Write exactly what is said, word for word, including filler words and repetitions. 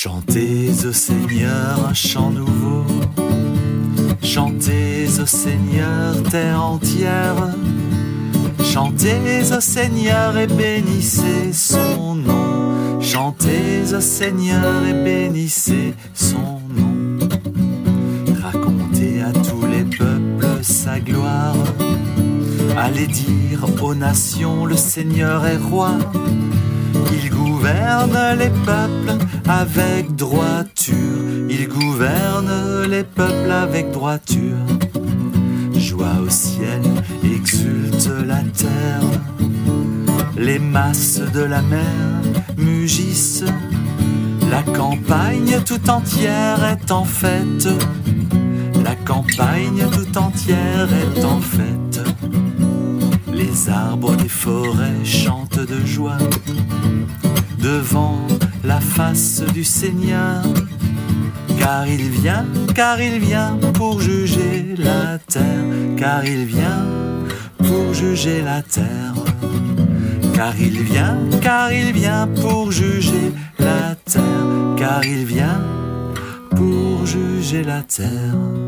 Chantez au Seigneur un chant nouveau, chantez au Seigneur terre entière, chantez au Seigneur et bénissez son nom, chantez au Seigneur et bénissez son nom. Racontez à tous les peuples sa gloire, allez dire aux nations le Seigneur est roi, il gouverne les peuples avec droiture, il gouverne les peuples avec droiture. Joie au ciel, exulte la terre, les masses de la mer mugissent, la campagne tout entière est en fête, la campagne tout entière est en fête. Les arbres des forêts chantent de joie devant la face du Seigneur, car il vient, car il vient pour juger la terre, car il vient pour juger la terre, car il vient, car il vient pour juger la terre, car il vient pour juger la terre.